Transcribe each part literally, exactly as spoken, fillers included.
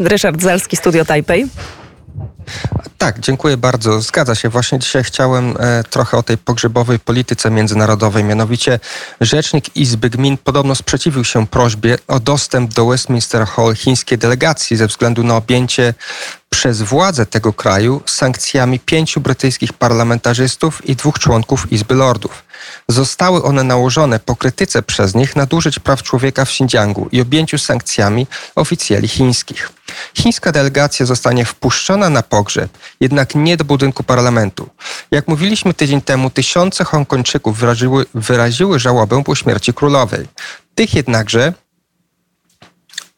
Ryszard Zalski, Studio Tajpej. Tak, dziękuję bardzo. Zgadza się. Właśnie dzisiaj chciałem e, trochę o tej pogrzebowej polityce międzynarodowej. Mianowicie rzecznik Izby Gmin podobno sprzeciwił się prośbie o dostęp do Westminster Hall chińskiej delegacji ze względu na objęcie przez władze tego kraju sankcjami pięciu brytyjskich parlamentarzystów i dwóch członków Izby Lordów. Zostały one nałożone po krytyce przez nich nadużyć praw człowieka w Xinjiangu i objęciu sankcjami oficjeli chińskich. Chińska delegacja zostanie wpuszczona na pogrzeb, jednak nie do budynku parlamentu. Jak mówiliśmy tydzień temu, tysiące Hongkończyków wyraziły, wyraziły żałobę po śmierci królowej. Tych jednakże...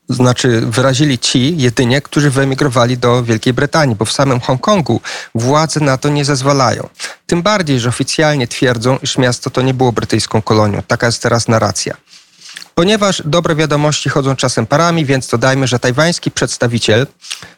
Znaczy wyrazili ci jedynie, którzy wyemigrowali do Wielkiej Brytanii, bo w samym Hongkongu władze na to nie zezwalają. Tym bardziej, że oficjalnie twierdzą, iż miasto to nie było brytyjską kolonią. Taka jest teraz narracja. Ponieważ dobre wiadomości chodzą czasem parami, więc dodajmy, że tajwański przedstawiciel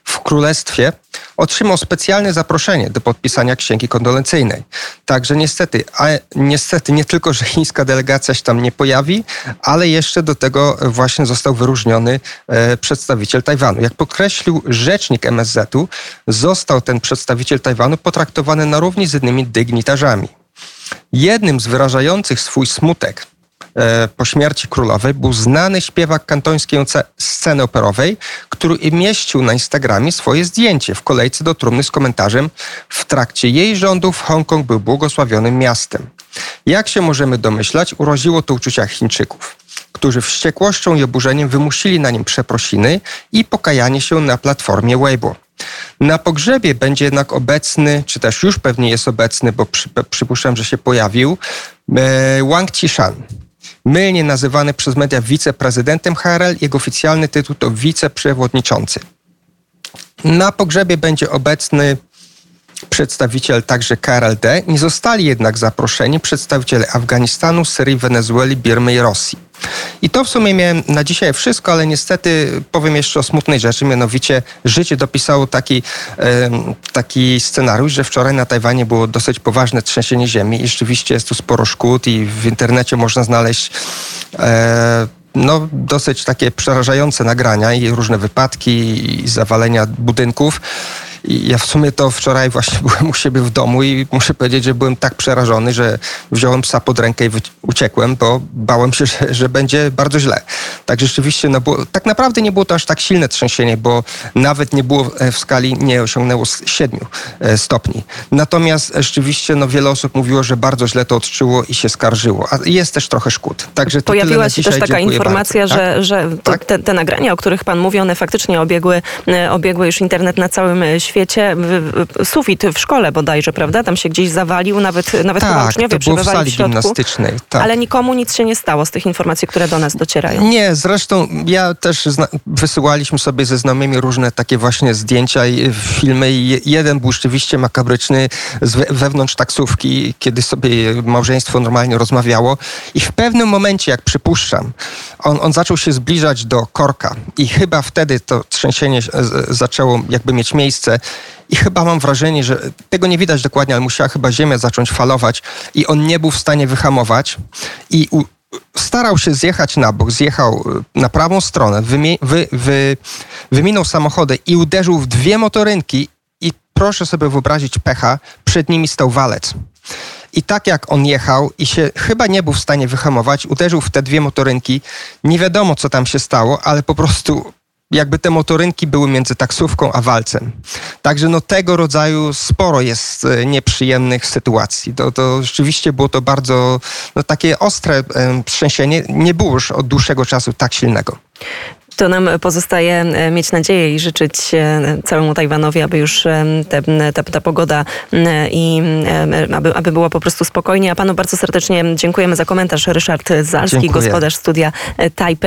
w królestwie otrzymał specjalne zaproszenie do podpisania księgi kondolencyjnej. Także niestety, a niestety nie tylko, że chińska delegacja się tam nie pojawi, ale jeszcze do tego właśnie został wyróżniony e, przedstawiciel Tajwanu. Jak podkreślił rzecznik M S Z u, został ten przedstawiciel Tajwanu potraktowany na równi z innymi dygnitarzami. Jednym z wyrażających swój smutek po śmierci królowej był znany śpiewak kantońskiej sceny operowej, który umieścił na Instagramie swoje zdjęcie w kolejce do trumny z komentarzem: w trakcie jej rządów Hongkong był błogosławionym miastem. Jak się możemy domyślać, urodziło to uczucia Chińczyków, którzy wściekłością i oburzeniem wymusili na nim przeprosiny i pokajanie się na platformie Weibo. Na pogrzebie będzie jednak obecny, czy też już pewnie jest obecny, bo przy, przypuszczam, że się pojawił, e, Wang Qishan. Mylnie nazywany przez media wiceprezydentem K R L, jego oficjalny tytuł to wiceprzewodniczący. Na pogrzebie będzie obecny przedstawiciel także K R L D, nie zostali jednak zaproszeni przedstawiciele Afganistanu, Syrii, Wenezueli, Birmy i Rosji. I to w sumie miałem na dzisiaj wszystko, ale niestety powiem jeszcze o smutnej rzeczy, mianowicie życie dopisało taki, taki scenariusz, że wczoraj na Tajwanie było dosyć poważne trzęsienie ziemi i rzeczywiście jest tu sporo szkód i w internecie można znaleźć no, dosyć takie przerażające nagrania i różne wypadki i zawalenia budynków. I ja w sumie to wczoraj właśnie byłem u siebie w domu i muszę powiedzieć, że byłem tak przerażony, że wziąłem psa pod rękę i uciekłem, bo bałem się, że, że będzie bardzo źle. Tak rzeczywiście, no, było, tak naprawdę nie było to aż tak silne trzęsienie, bo nawet nie było w skali, nie osiągnęło siedmiu stopni. Natomiast rzeczywiście no, wiele osób mówiło, że bardzo źle to odczuło i się skarżyło. A jest też trochę szkód. Także to pojawiła tyle na dzisiaj. Się też taka informacja, bardzo. że, tak? że to, tak? te, te nagrania, o których pan mówi, one faktycznie obiegły, obiegły już internet na całym świecie. świecie, sufit w szkole bodajże, prawda? Tam się gdzieś zawalił, nawet, nawet tak, chyba uczniowie przebywali w, w środku. Gimnastycznej, tak. Ale nikomu nic się nie stało z tych informacji, które do nas docierają. Nie, zresztą ja też zna- wysyłaliśmy sobie ze znajomymi różne takie właśnie zdjęcia i filmy. Jeden był rzeczywiście makabryczny z we- wewnątrz taksówki, kiedy sobie małżeństwo normalnie rozmawiało i w pewnym momencie, jak przypuszczam, on, on zaczął się zbliżać do korka i chyba wtedy to trzęsienie zaczęło jakby mieć miejsce. I chyba mam wrażenie, że tego nie widać dokładnie, ale musiała chyba ziemia zacząć falować i on nie był w stanie wyhamować i u, starał się zjechać na bok, zjechał na prawą stronę, wymie, wy, wy, wyminął samochody i uderzył w dwie motorynki i proszę sobie wyobrazić pecha, przed nimi stał walec. I tak jak on jechał i się chyba nie był w stanie wyhamować, uderzył w te dwie motorynki, nie wiadomo co tam się stało, ale po prostu... jakby te motorynki były między taksówką a walcem. Także no tego rodzaju sporo jest nieprzyjemnych sytuacji. To, to rzeczywiście było to bardzo no takie ostre e, trzęsienie. Nie było już od dłuższego czasu tak silnego. To nam pozostaje mieć nadzieję i życzyć całemu Tajwanowi, aby już te, ta, ta pogoda i aby, aby było po prostu spokojnie. A panu bardzo serdecznie dziękujemy za komentarz. Ryszard Zalski, dziękuję. Gospodarz Studia Tajpej.